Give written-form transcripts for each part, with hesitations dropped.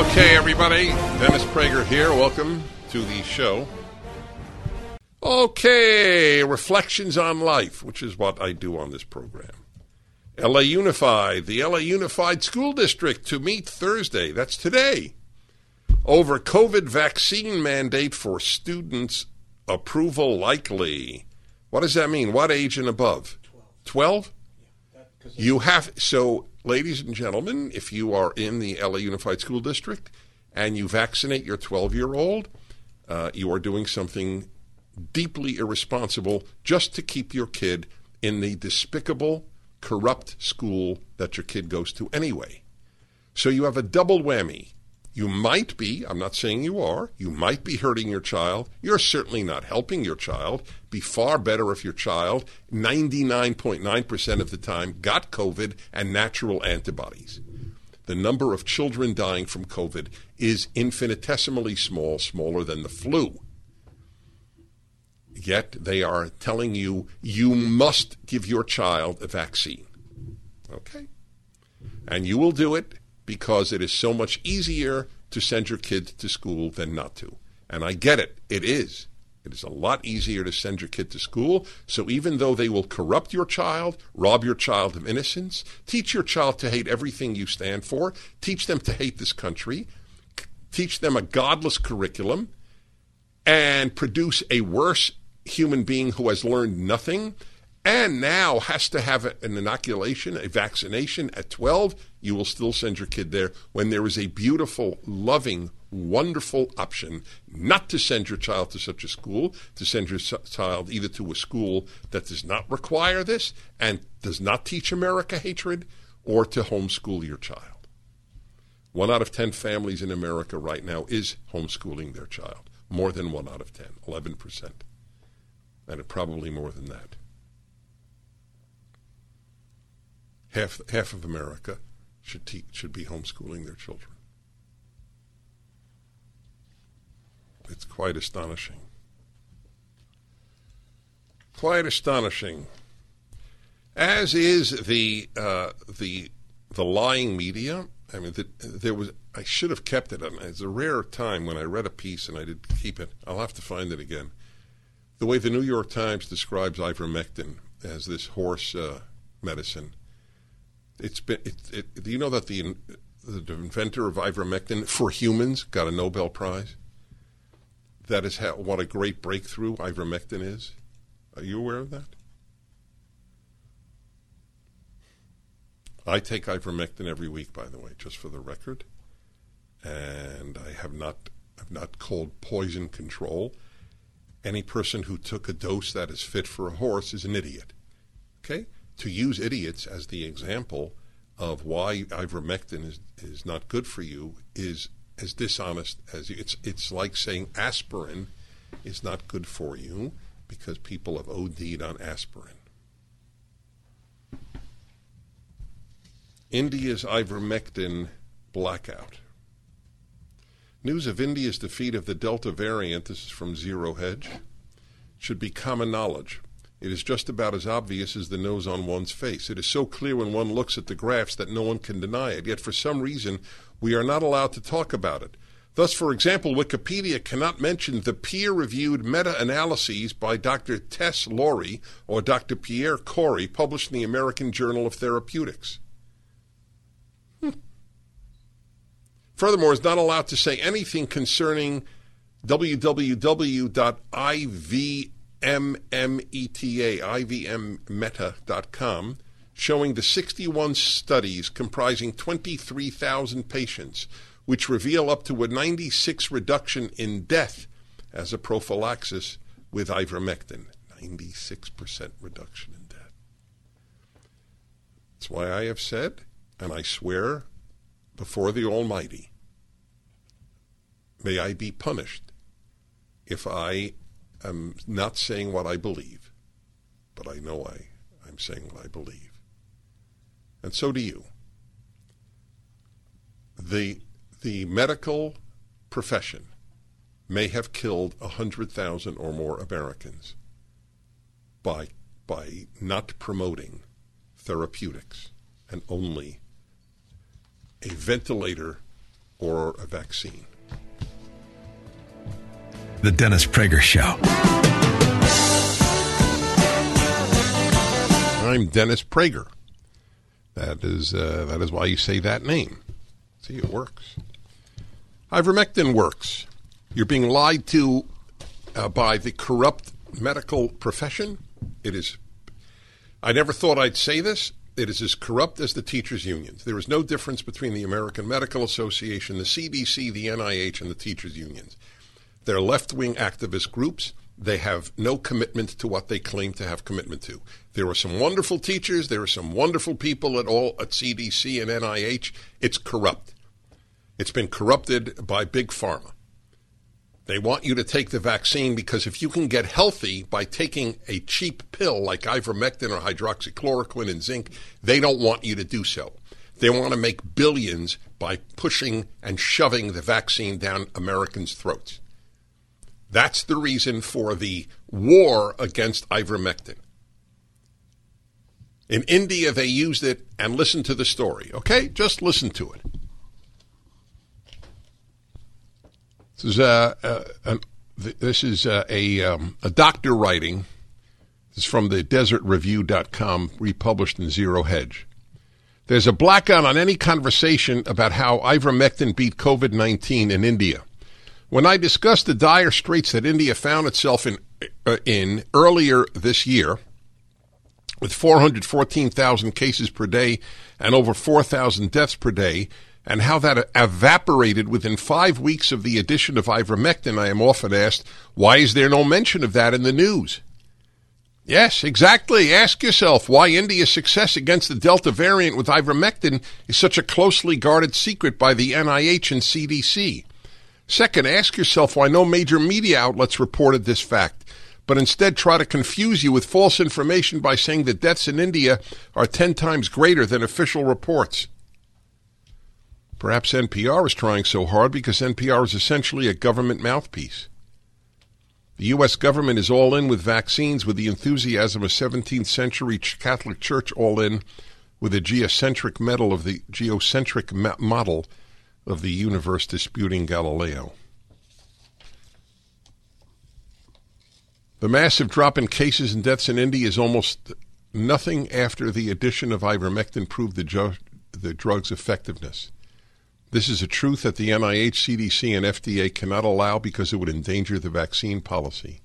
Okay, everybody. Dennis Prager here. Welcome to the show. Okay, reflections on life, which is what I do on this program. LA Unified, the LA Unified School District to meet Thursday. That's today. Over COVID vaccine mandate for students, approval likely. What does that mean? What age and above? 12? You have, so ladies and gentlemen, if you are in the LA Unified School District and you vaccinate your 12-year-old, you are doing something deeply irresponsible just to keep your kid in the despicable, corrupt school that your kid goes to anyway. So you have a double whammy. You might be, I'm not saying you are, you might be hurting your child. You're certainly not helping your child. Be far better if your child, 99.9% of the time, got COVID and natural antibodies. The number of children dying from COVID is infinitesimally small, smaller than the flu. Yet they are telling you, you must give your child a vaccine. Okay? And you will do it because it is so much easier to send your kid to school than not to. And I get it. It is. It is a lot easier to send your kid to school. So even though they will corrupt your child, rob your child of innocence, teach your child to hate everything you stand for, teach them to hate this country, teach them a godless curriculum, and produce a worse human being who has learned nothing and now has to have an inoculation, a vaccination at 12, you will still send your kid there when there is a beautiful, loving, wonderful option not to send your child to such a school, to send your child either to a school that does not require this and does not teach America hatred, or to homeschool your child. 1 out of 10 families in America right now is homeschooling their child. More than 1 out of 10, 11%. And probably more than that. Half of America should be homeschooling their children. It's quite astonishing. Quite astonishing. As is the lying media. I mean, I should have kept it. It's a rare time when I read a piece and I didn't keep it. I'll have to find it again. The way the New York Times describes ivermectin as this horse medicine. Do you know that the inventor of ivermectin for humans got a Nobel Prize? That is what a great breakthrough ivermectin is. Are you aware of that? I take ivermectin every week, by the way, just for the record. And I have not called poison control. Any person who took a dose that is fit for a horse is an idiot. Okay? To use idiots as the example of why ivermectin is not good for you is as dishonest as you. It's like saying aspirin is not good for you because people have OD'd on aspirin. India's ivermectin blackout. News of India's defeat of the Delta variant, this is from Zero Hedge, should be common knowledge. It is just about as obvious as the nose on one's face. It is so clear when one looks at the graphs that no one can deny it. Yet for some reason, we are not allowed to talk about it. Thus, for example, Wikipedia cannot mention the peer-reviewed meta-analyses by Dr. Tess Laurie or Dr. Pierre Corey published in the American Journal of Therapeutics. Furthermore, is not allowed to say anything concerning www.ivmmeta.com, showing the 61 studies comprising 23,000 patients, which reveal up to a 96% reduction in death as a prophylaxis with ivermectin. 96% reduction in death. That's why I have said, and I swear before the Almighty, may I be punished if I am not saying what I believe. But I know I'm saying what I believe. And so do you. The medical profession may have killed 100,000 or more Americans by not promoting therapeutics and only a ventilator or a vaccine. The Dennis Prager Show. I'm Dennis Prager. That is why you say that name. See, it works. Ivermectin works. You're being lied to by the corrupt medical profession. It is. I never thought I'd say this. It is as corrupt as the teachers' unions. There is no difference between the American Medical Association, the CDC, the NIH, and the teachers' unions. They're left-wing activist groups. They have no commitment to what they claim to have commitment to. There are some wonderful teachers. There are some wonderful people at CDC and NIH. It's corrupt. It's been corrupted by Big Pharma. They want you to take the vaccine because if you can get healthy by taking a cheap pill like ivermectin or hydroxychloroquine and zinc, they don't want you to do so. They want to make billions by pushing and shoving the vaccine down Americans' throats. That's the reason for the war against ivermectin. In India, they used it, and listen to the story, okay? Just listen to it. This is a doctor writing. This is from the DesertReview.com, republished in Zero Hedge. There's a blackout on any conversation about how ivermectin beat COVID-19 in India. When I discussed the dire straits that India found itself in earlier this year, with 414,000 cases per day and over 4,000 deaths per day, and how that evaporated within 5 weeks of the addition of ivermectin, I am often asked, why is there no mention of that in the news? Yes, exactly. Ask yourself why India's success against the Delta variant with ivermectin is such a closely guarded secret by the NIH and CDC. Second, ask yourself why no major media outlets reported this fact, but instead try to confuse you with false information by saying the deaths in India are 10 times greater than official reports. Perhaps NPR is trying so hard because NPR is essentially a government mouthpiece. The U.S. government is all in with vaccines with the enthusiasm of 17th century Catholic Church, all in with the geocentric model of the universe disputing Galileo. The massive drop in cases and deaths in India is almost nothing after the addition of ivermectin proved the drug's effectiveness. This is a truth that the NIH, CDC, and FDA cannot allow because it would endanger the vaccine policy.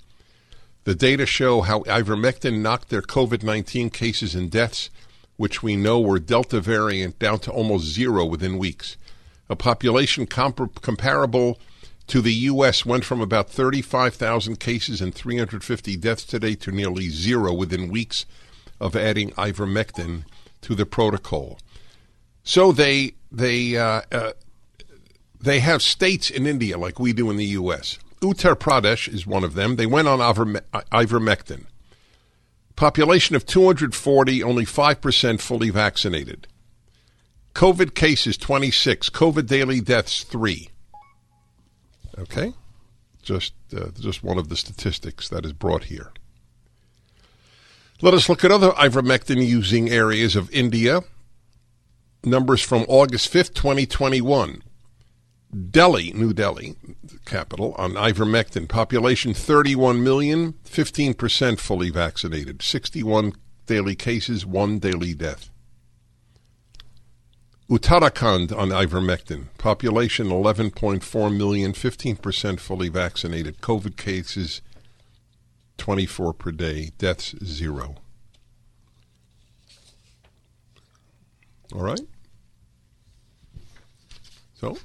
The data show how ivermectin knocked their COVID-19 cases and deaths, which we know were Delta variant, down to almost zero within weeks. A population comparable to the U.S. went from about 35,000 cases and 350 deaths today to nearly zero within weeks of adding ivermectin to the protocol. So they have states in India like we do in the U.S. Uttar Pradesh is one of them. They went on ivermectin. Population of 240, only 5% fully vaccinated. COVID cases, 26. COVID daily deaths, 3. Okay? Just one of the statistics that is brought here. Let us look at other ivermectin-using areas of India. Numbers from August 5th, 2021. Delhi, New Delhi, capital, on ivermectin. Population 31 million, 15% fully vaccinated. 61 daily cases, 1 daily death. Uttarakhand on ivermectin, population 11.4 million, 15% fully vaccinated, COVID cases 24 per day, deaths 0. All right? So,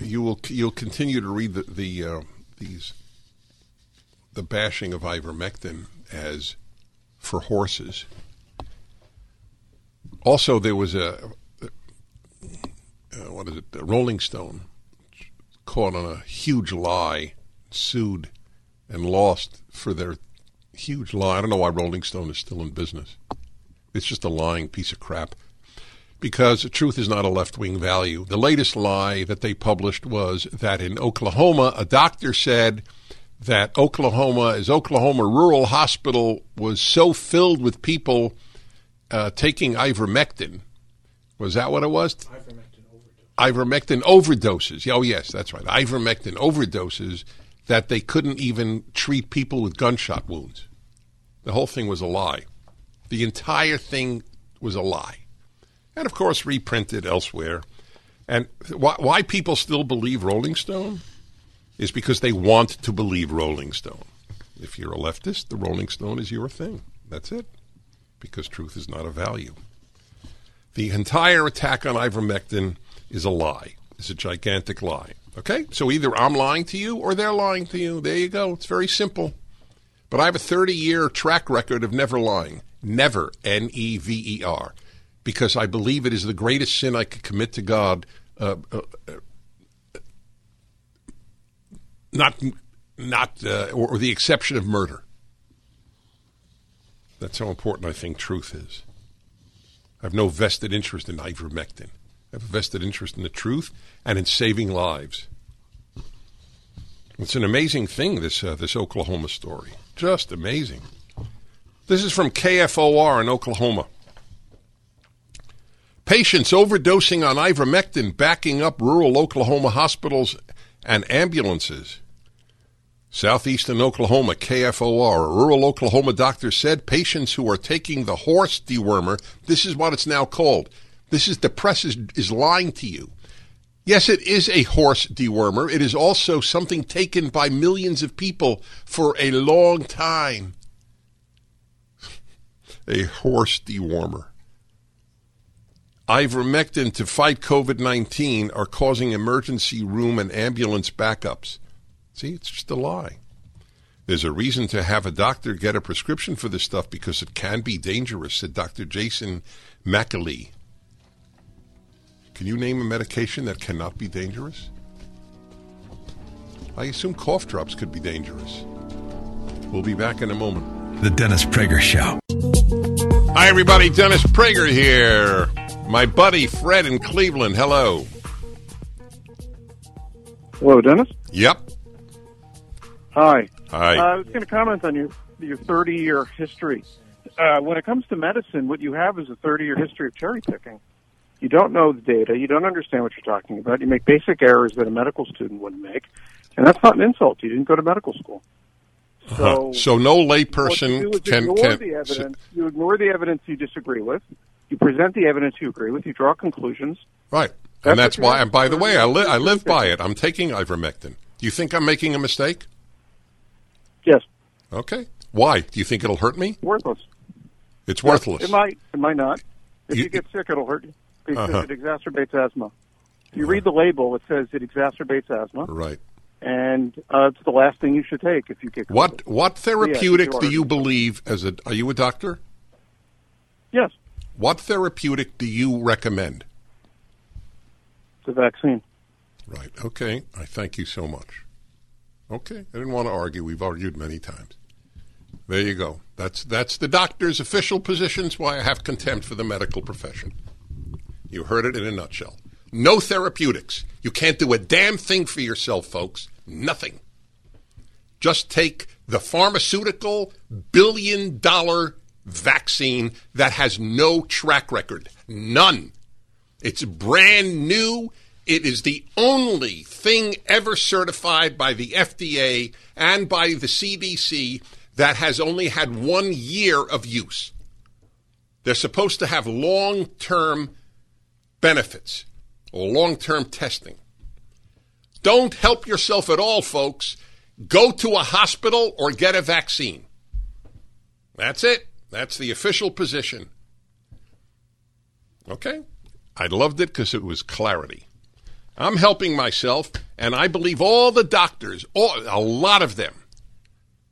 you'll continue to read the bashing of ivermectin as for horses. Also, there was a Rolling Stone caught on a huge lie, sued and lost for their huge lie. I don't know why Rolling Stone is still in business. It's just a lying piece of crap because the truth is not a left-wing value. The latest lie that they published was that in Oklahoma, a doctor said that Oklahoma Rural Hospital was so filled with people taking ivermectin, Was that what it was? Ivermectin overdoses. Oh, yes, that's right. Ivermectin overdoses, that they couldn't even treat people with gunshot wounds. The whole thing was a lie. The entire thing was a lie. And, of course, reprinted elsewhere. And why people still believe Rolling Stone is because they want to believe Rolling Stone. If you're a leftist, the Rolling Stone is your thing. That's it. Because truth is not a value. The entire attack on ivermectin is a lie. It's a gigantic lie. Okay? So either I'm lying to you or they're lying to you. There you go. It's very simple. But I have a 30-year track record of never lying. Never, N-E-V-E-R. Because I believe it is the greatest sin I could commit to God. Not the exception of murder. That's how important I think truth is. I have no vested interest in ivermectin. I have a vested interest in the truth and in saving lives. It's an amazing thing, this Oklahoma story. Just amazing. This is from KFOR in Oklahoma. Patients overdosing on ivermectin backing up rural Oklahoma hospitals and ambulances. Southeastern Oklahoma, KFOR. A rural Oklahoma doctor said patients who are taking the horse dewormer, this is what it's now called. This is the press is lying to you. Yes, it is a horse dewormer. It is also something taken by millions of people for a long time. A horse dewormer. Ivermectin to fight COVID-19 are causing emergency room and ambulance backups. See, it's just a lie. There's a reason to have a doctor get a prescription for this stuff because it can be dangerous, said Dr. Jason McAlee. Can you name a medication that cannot be dangerous? I assume cough drops could be dangerous. We'll be back in a moment. The Dennis Prager Show. Hi, everybody. Dennis Prager here. My buddy Fred in Cleveland. Hello. Hello, Dennis. Yep. Hi. Hi. I was going to comment on your 30-year history. When it comes to medicine, what you have is a 30-year history of cherry-picking. You don't know the data. You don't understand what you're talking about. You make basic errors that a medical student wouldn't make, and that's not an insult. You didn't go to medical school. So no layperson can... You ignore the evidence you disagree with. You present the evidence you agree with. You draw conclusions. Right. And that's why, and by the way, I live by it. I'm taking ivermectin. Do you think I'm making a mistake? Yes. Okay. Why? Do you think it'll hurt me? Worthless. It's worthless. Yes, it might. It might not. If you get sick, it'll hurt you because it exacerbates asthma. You read the label, it says it exacerbates asthma. Right. And it's the last thing you should take if you get COVID. What therapeutic do you believe as a... Are you a doctor? Yes. What therapeutic do you recommend? The vaccine. Right. Okay. I thank you so much. Okay. I didn't want to argue. We've argued many times. There you go. That's the doctor's official position. It's why I have contempt for the medical profession. You heard it in a nutshell. No therapeutics. You can't do a damn thing for yourself, folks. Nothing. Just take the pharmaceutical billion-dollar vaccine that has no track record. None. It's brand new. It is the only thing ever certified by the FDA and by the CDC that has only had 1 year of use. They're supposed to have long-term benefits or long-term testing. Don't help yourself at all, folks. Go to a hospital or get a vaccine. That's it. That's the official position. Okay? I loved it because it was clarity. I'm helping myself, and I believe all the doctors, a lot of them,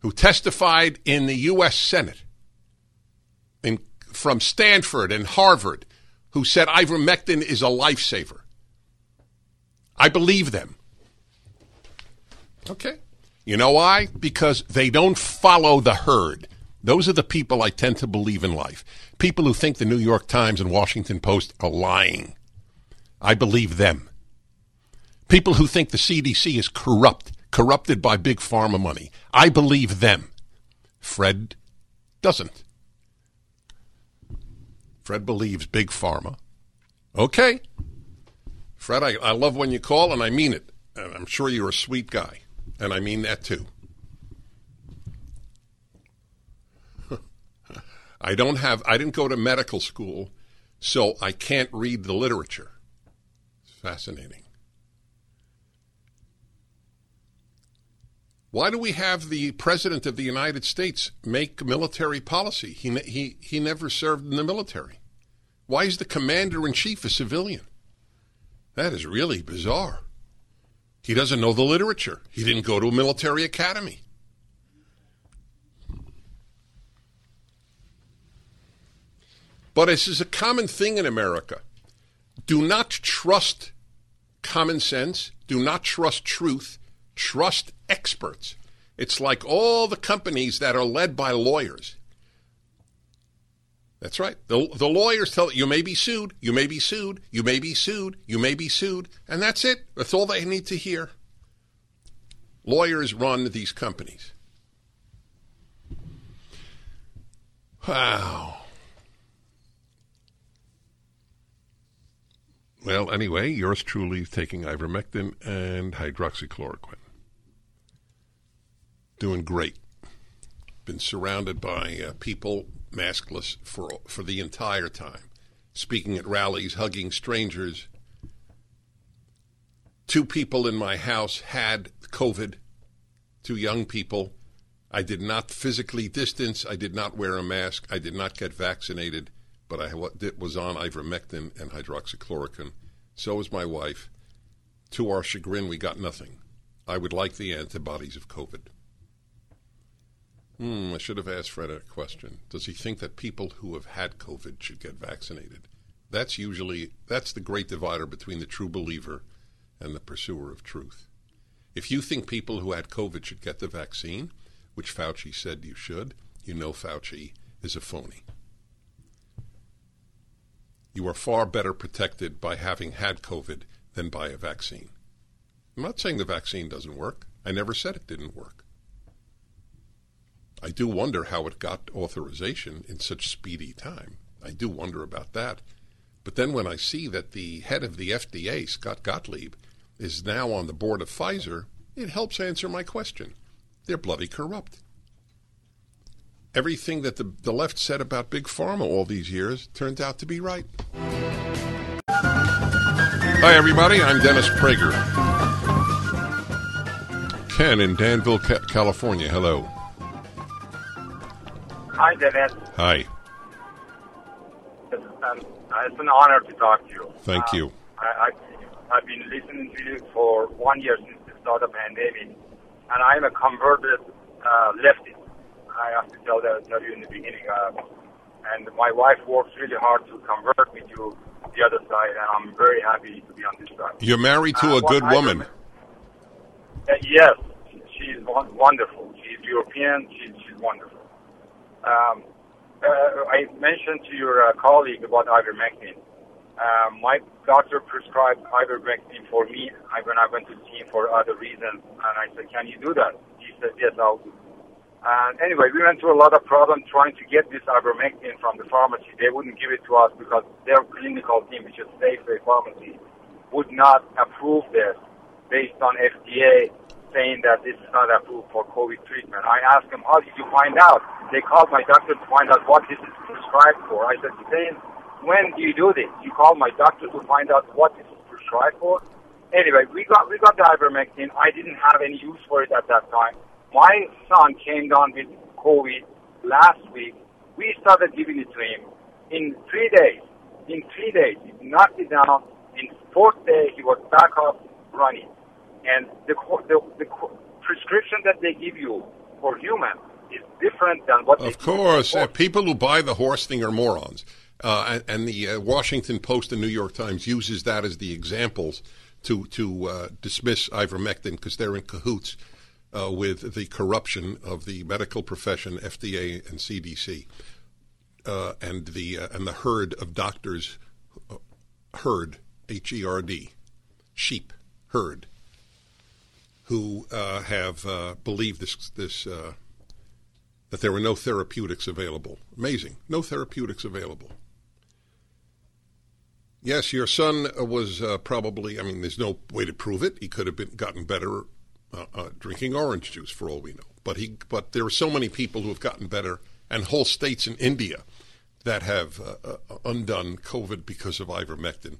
who testified in the U.S. Senate from Stanford and Harvard, who said ivermectin is a lifesaver. I believe them. Okay. You know why? Because they don't follow the herd. Those are the people I tend to believe in life. People who think the New York Times and Washington Post are lying. I believe them. People who think the CDC is corrupted by big pharma money. I believe them. Fred doesn't. Fred believes big pharma Okay. Fred, I love when you call, and I mean it. And I'm sure you're a sweet guy, and I mean that too. I didn't go to medical school, so I can't read the literature. It's fascinating. Why do we have the President of the United States make military policy? He never served in the military. Why is the Commander-in-Chief a civilian? That is really bizarre. He doesn't know the literature. He didn't go to a military academy. But this is a common thing in America. Do not trust common sense. Do not trust truth. Trust experts. It's like all the companies that are led by lawyers. That's right. The lawyers tell you may be sued, you may be sued, you may be sued, you may be sued, and that's it. That's all they need to hear. Lawyers run these companies. Wow. Well, anyway, yours truly is taking ivermectin and hydroxychloroquine. Doing great. Been surrounded by people maskless for the entire time. Speaking at rallies, hugging strangers. 2 people in my house had COVID. 2 young people. I did not physically distance. I did not wear a mask. I did not get vaccinated. But I was on ivermectin and hydroxychloroquine. So was my wife. To our chagrin, we got nothing. I would like the antibodies of COVID. I should have asked Fred a question. Does he think that people who have had COVID should get vaccinated? That's the great divider between the true believer and the pursuer of truth. If you think people who had COVID should get the vaccine, which Fauci said you should, you know Fauci is a phony. You are far better protected by having had COVID than by a vaccine. I'm not saying the vaccine doesn't work. I never said it didn't work. I do wonder how it got authorization in such speedy time. I do wonder about that. But then when I see that the head of the FDA, Scott Gottlieb, is now on the board of Pfizer, it helps answer my question. They're bloody corrupt. Everything that the left said about Big Pharma all these years turned out to be right. Hi, everybody. I'm Dennis Prager. Ken in Danville, California. Hello. Hi, Dennis. Hi. It's an honor to talk to you. Thank you. I've been listening to you for 1 year since the start of the pandemic, and I'm a converted leftist. I have to tell you in the beginning. And my wife works really hard to convert me to the other side, and I'm very happy to be on this side. You're married to a good woman. Yes, she's wonderful. She's European. She's wonderful. I mentioned to your colleague about ivermectin. My doctor prescribed ivermectin for me when I went to see him for other reasons, and I said, "Can you do that?" He said, "Yes, I'll do." And anyway, we went through a lot of problems trying to get this ivermectin from the pharmacy. They wouldn't give it to us because their clinical team, which is Safeway Pharmacy, would not approve this based on FDA saying that this is not approved for COVID treatment. I asked them, how did you find out? They called my doctor to find out what this is prescribed for. I said, when do you do this? You call my doctor to find out what this is prescribed for? Anyway, we got the ivermectin. I didn't have any use for it at that time. My son came down with COVID last week. We started giving it to him in 3 days. He knocked it down. In 4th day, he was back up running. And the prescription that they give you for humans is different than what they give you. Of course. People who buy the horse thing are morons. And the Washington Post and New York Times uses that as the examples to dismiss ivermectin because they're in cahoots with the corruption of the medical profession, FDA and CDC, and the herd of doctors, herd, H-E-R-D, sheep, herd, who have believed this that there were no therapeutics available. Amazing. No therapeutics available. Yes, your son was probably, I mean, there's no way to prove it. He could have been gotten better drinking orange juice, for all we know. But there are so many people who have gotten better, and whole states in India that have undone COVID because of ivermectin.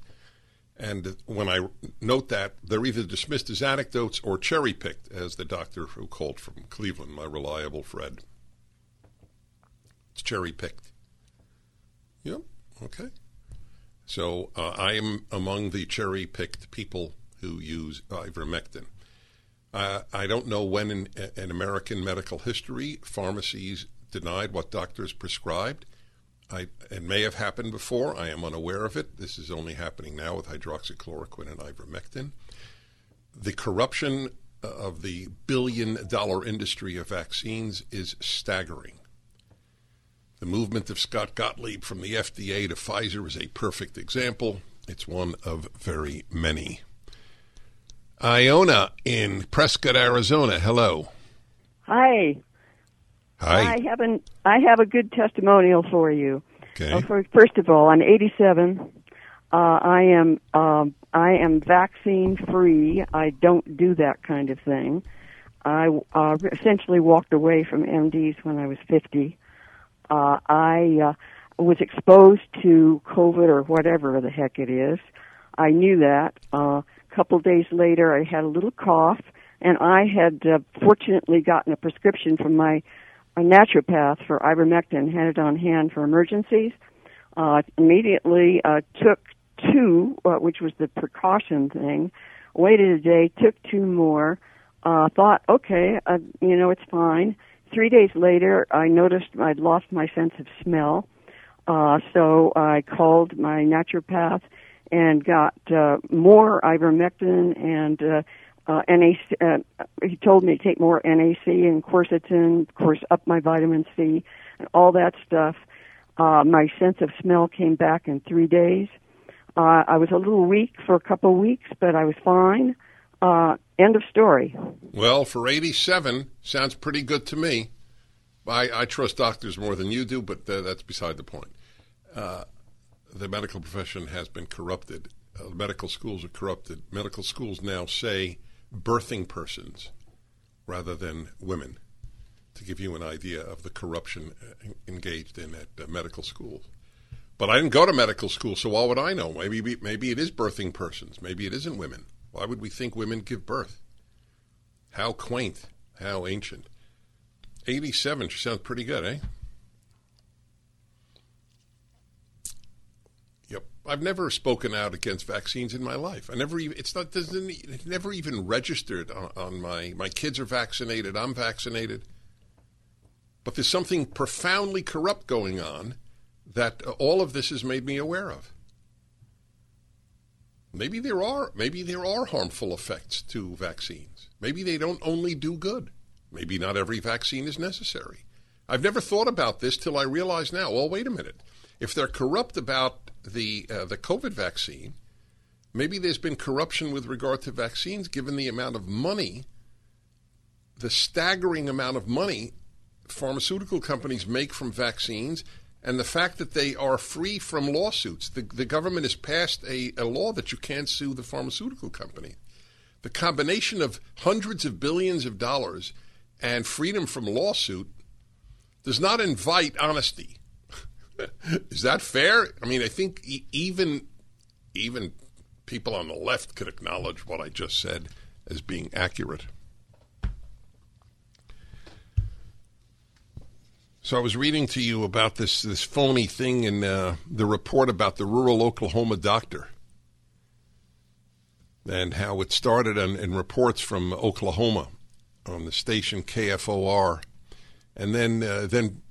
And when I note that, they're either dismissed as anecdotes or cherry-picked, as the doctor who called from Cleveland, my reliable friend. It's cherry-picked. Yep, okay. So I am among the cherry-picked people who use ivermectin. I don't know when in American medical history pharmacies denied what doctors prescribed. It may have happened before. I am unaware of it. This is only happening now with hydroxychloroquine and ivermectin. The corruption of the billion-dollar industry of vaccines is staggering. The movement of Scott Gottlieb from the FDA to Pfizer is a perfect example. It's one of very many. Iona in Prescott, Arizona. Hello. Hi. Hi. I have a good testimonial for you. Okay. First of all, I'm 87. I am vaccine free. I don't do that kind of thing. I essentially walked away from MDs when I was 50. I was exposed to COVID or whatever the heck it is. I knew that. Couple days later, I had a little cough, and I had fortunately gotten a prescription from my naturopath for ivermectin, had it on hand for emergencies. Immediately took two, which was the precaution thing, waited a day, took two more, thought, okay, it's fine. 3 days later, I noticed I'd lost my sense of smell, so I called my naturopath and got more ivermectin and NAC. He told me to take more NAC and quercetin, of course, up my vitamin C and all that stuff. My sense of smell came back in 3 days. I was a little weak for a couple of weeks, but I was fine. End of story. Well, for 87, sounds pretty good to me. I trust doctors more than you do, but that's beside the point. The medical profession has been corrupted. Medical schools are corrupted. Medical schools now say birthing persons rather than women, to give you an idea of the corruption engaged in at medical schools. But I didn't go to medical school, so why would I know? Maybe it is birthing persons. Maybe it isn't women. Why would we think women give birth? How quaint. How ancient. 87, she sounds pretty good, eh? I've never spoken out against vaccines in my life. I never even it never even registered on my kids are vaccinated. I'm vaccinated, but there's something profoundly corrupt going on that all of this has made me aware of. Maybe there are harmful effects to vaccines. Maybe they don't only do good. Maybe not every vaccine is necessary. I've never thought about this till I realize now. Well, wait a minute. If they're corrupt about the COVID vaccine, maybe there's been corruption with regard to vaccines, given the amount of money, the staggering amount of money pharmaceutical companies make from vaccines, and the fact that they are free from lawsuits. The government has passed a law that you can't sue the pharmaceutical company. The combination of hundreds of billions of dollars and freedom from lawsuit does not invite honesty. Is that fair? I mean, I think even people on the left could acknowledge what I just said as being accurate. So I was reading to you about this phony thing in the report about the rural Oklahoma doctor and how it started in reports from Oklahoma on the station KFOR, and then.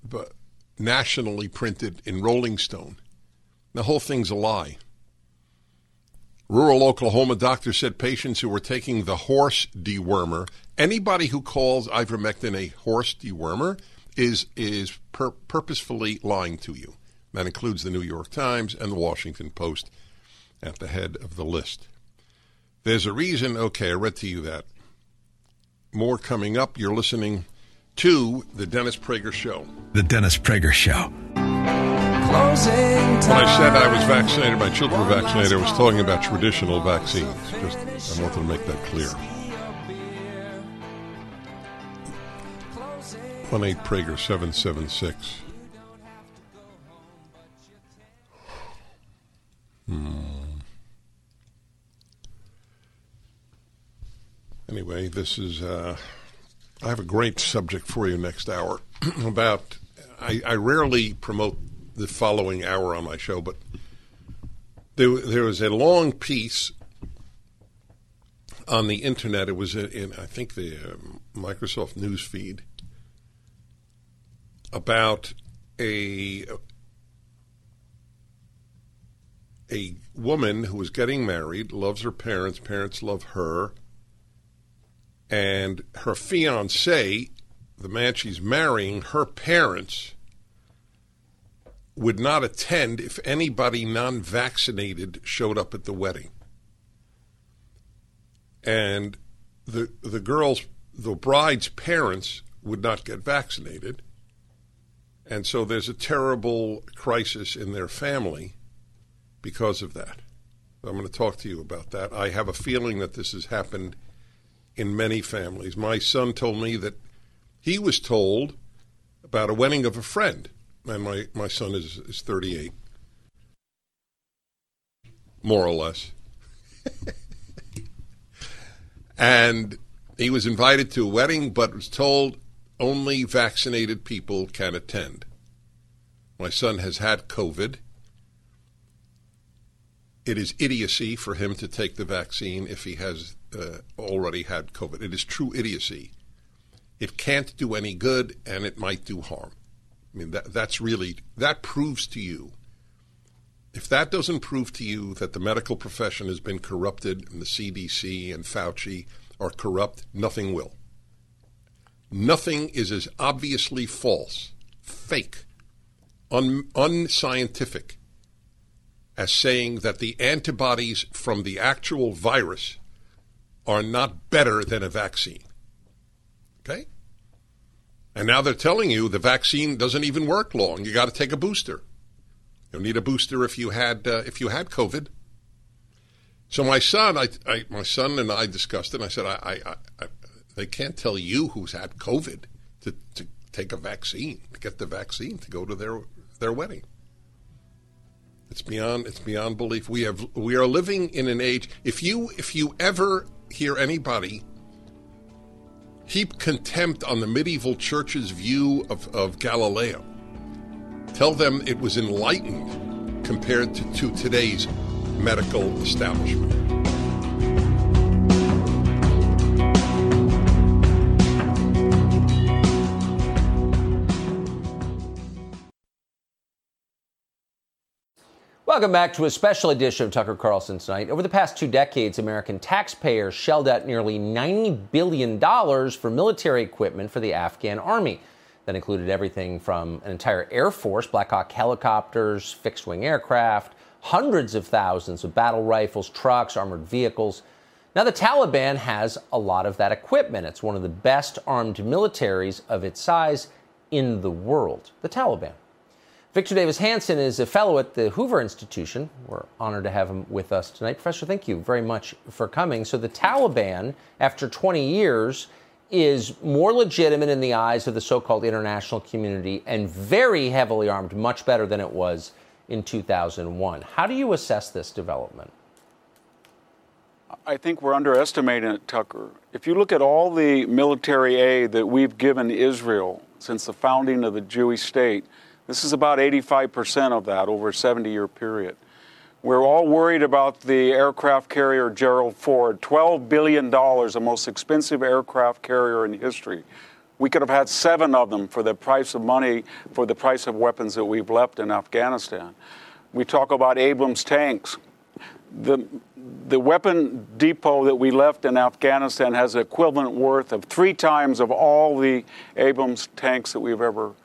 Nationally printed in Rolling Stone. The whole thing's a lie. Rural Oklahoma doctor said patients who were taking the horse dewormer, anybody who calls ivermectin a horse dewormer is purposefully lying to you. That includes the New York Times and the Washington Post at the head of the list. There's a reason. Okay, I read to you that. More coming up. You're listening to The Dennis Prager Show. The Dennis Prager Show. When I said I was vaccinated, my children were vaccinated, I was talking about traditional vaccines. Just, I wanted to make that clear. Prager 776. Anyway, this is, I have a great subject for you next hour about, I rarely promote the following hour on my show, but there was a long piece on the internet. It was in I think, the Microsoft News feed about a woman who was getting married, loves her parents, parents love her, and her fiancé, the man she's marrying, her parents would not attend if anybody non-vaccinated showed up at the wedding. And the bride's parents would not get vaccinated, and so there's a terrible crisis in their family because of that. I'm going to talk to you about that. I have a feeling that this has happened in many families. My son told me that he was told about a wedding of a friend, and my son is 38, more or less. And he was invited to a wedding, but was told only vaccinated people can attend. My son has had COVID. It is idiocy for him to take the vaccine if he has already had COVID. It is true idiocy. It can't do any good, and it might do harm. I mean, that proves to you, if that doesn't prove to you that the medical profession has been corrupted and the CDC and Fauci are corrupt, nothing will. Nothing is as obviously false, fake, unscientific as saying that the antibodies from the actual virus are not better than a vaccine. Okay? And now they're telling you the vaccine doesn't even work long. You got to take a booster. You'll need a booster if you had COVID. So my son, and I discussed it. And I said, they can't tell you who's had COVID to take a vaccine, to get the vaccine, to go to their wedding. It's beyond belief. We are living in an age. If you ever hear anybody heap contempt on the medieval church's view of Galileo, tell them it was enlightened compared to today's medical establishment. Welcome back to a special edition of Tucker Carlson Tonight. Over the past 2 decades, American taxpayers shelled out nearly $90 billion for military equipment for the Afghan army. That included everything from an entire Air Force, Black Hawk helicopters, fixed-wing aircraft, hundreds of thousands of battle rifles, trucks, armored vehicles. Now the Taliban has a lot of that equipment. It's one of the best armed militaries of its size in the world, the Taliban. Victor Davis Hanson is a fellow at the Hoover Institution. We're honored to have him with us tonight. Professor, thank you very much for coming. So the Taliban, after 20 years, is more legitimate in the eyes of the so-called international community and very heavily armed, much better than it was in 2001. How do you assess this development? I think we're underestimating it, Tucker. If you look at all the military aid that we've given Israel since the founding of the Jewish state, this is about 85% of that over a 70-year period. We're all worried about the aircraft carrier Gerald Ford, $12 billion, the most expensive aircraft carrier in history. We could have had 7 of them for the price of money, for the price of weapons that we've left in Afghanistan. We talk about Abrams tanks. The weapon depot that we left in Afghanistan has the equivalent worth of 3 times of all the Abrams tanks that we've ever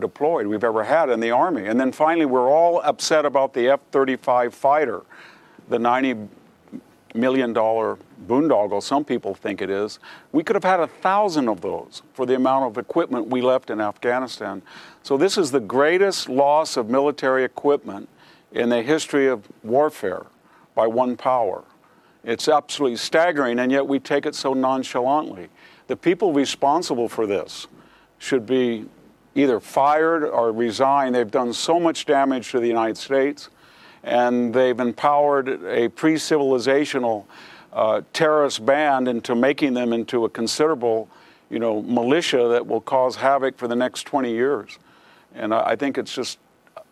deployed, we've ever had in the Army. And then finally, we're all upset about the F-35 fighter, the $90 million-dollar boondoggle, some people think it is, we could have had 1,000 of those for the amount of equipment we left in Afghanistan. So this is the greatest loss of military equipment in the history of warfare by one power. It's absolutely staggering, and yet we take it so nonchalantly. The people responsible for this should be either fired or resigned. They've done so much damage to the United States, and they've empowered a pre-civilizational terrorist band into making them into a considerable, militia that will cause havoc for the next 20 years. And I think it's just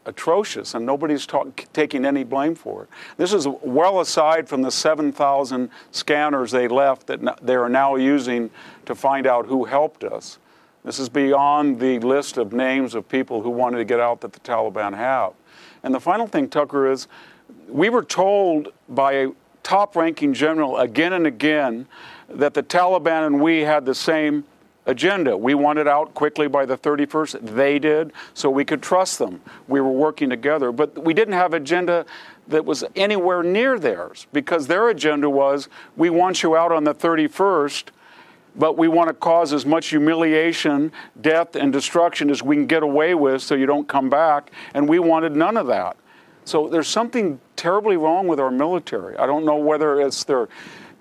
atrocious, and nobody's taking any blame for it. This is well aside from the 7,000 scanners they left that they are now using to find out who helped us. This is beyond the list of names of people who wanted to get out that the Taliban have. And the final thing, Tucker, is we were told by a top-ranking general again and again that the Taliban and we had the same agenda. We wanted out quickly by the 31st. They did, so we could trust them. We were working together. But we didn't have an agenda that was anywhere near theirs, because their agenda was, we want you out on the 31st, but we want to cause as much humiliation, death, and destruction as we can get away with so you don't come back, and we wanted none of that. So there's something terribly wrong with our military. I don't know whether it's their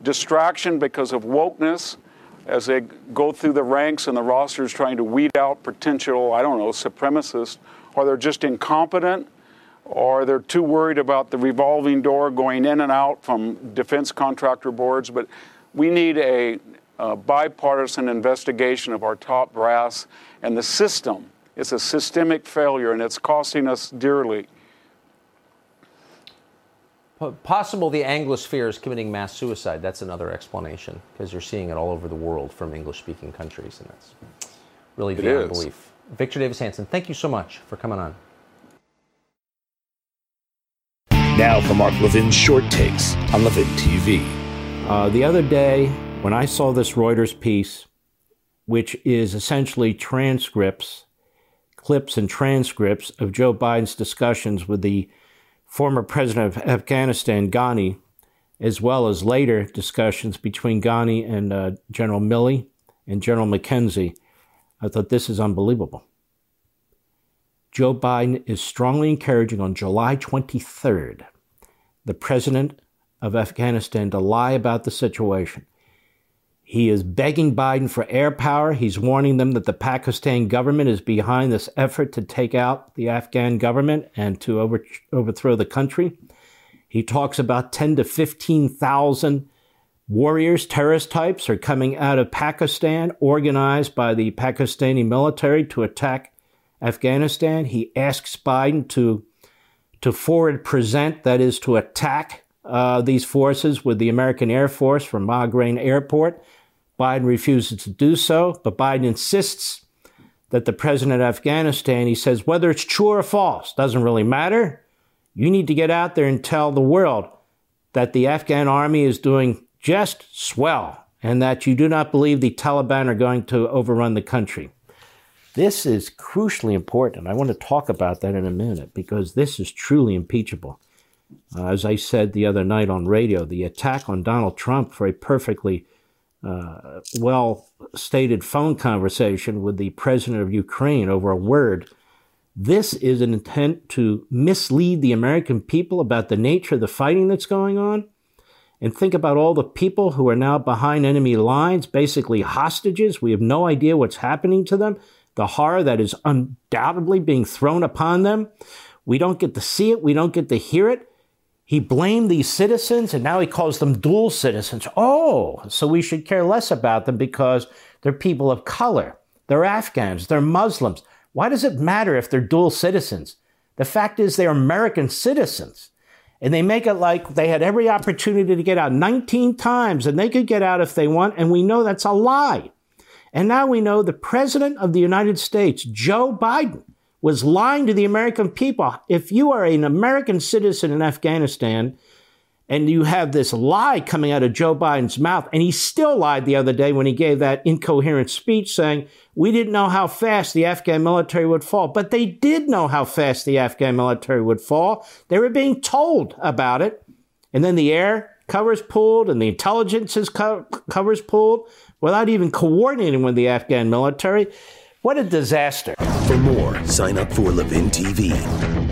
distraction because of wokeness as they go through the ranks and the rosters trying to weed out potential, supremacists, or they're just incompetent, or they're too worried about the revolving door going in and out from defense contractor boards. But we need a bipartisan investigation of our top brass and the system. It's a systemic failure, and it's costing us dearly. Possible the Anglosphere is committing mass suicide. That's another explanation, because you're seeing it all over the world from English-speaking countries, and that's really beyond belief. Victor Davis Hanson, thank you so much for coming on. Now for Mark Levin's Short Takes on Levin TV. The other day, when I saw this Reuters piece, which is essentially transcripts, clips and transcripts of Joe Biden's discussions with the former president of Afghanistan, Ghani, as well as later discussions between Ghani and General Milley and General McKenzie, I thought this is unbelievable. Joe Biden is strongly encouraging on July 23rd the president of Afghanistan to lie about the situation. He is begging Biden for air power. He's warning them that the Pakistan government is behind this effort to take out the Afghan government and to overthrow the country. He talks about 10 to 15,000 warriors, terrorist types, are coming out of Pakistan, organized by the Pakistani military to attack Afghanistan. He asks Biden to forward present, that is, to attack these forces with the American Air Force from Baghrain Airport. Biden refuses to do so, but Biden insists that the president of Afghanistan, he says, whether it's true or false, doesn't really matter. You need to get out there and tell the world that the Afghan army is doing just swell and that you do not believe the Taliban are going to overrun the country. This is crucially important. I want to talk about that in a minute, because this is truly impeachable. As I said the other night on radio, the attack on Donald Trump for a perfectly well-stated phone conversation with the president of Ukraine over a word. This is an intent to mislead the American people about the nature of the fighting that's going on. And think about all the people who are now behind enemy lines, basically hostages. We have no idea what's happening to them, the horror that is undoubtedly being thrown upon them. We don't get to see it. We don't get to hear it. He blamed these citizens, and now he calls them dual citizens. Oh, so we should care less about them because they're people of color. They're Afghans. They're Muslims. Why does it matter if they're dual citizens? The fact is they're American citizens, and they make it like they had every opportunity to get out 19 times, and they could get out if they want, and we know that's a lie. And now we know the president of the United States, Joe Biden, was lying to the American people. If you are an American citizen in Afghanistan and you have this lie coming out of Joe Biden's mouth, and he still lied the other day when he gave that incoherent speech saying, we didn't know how fast the Afghan military would fall. But they did know how fast the Afghan military would fall. They were being told about it. And then the air covers pulled and the intelligence's covers pulled without even coordinating with the Afghan military. What a disaster. For more, sign up for Levin TV.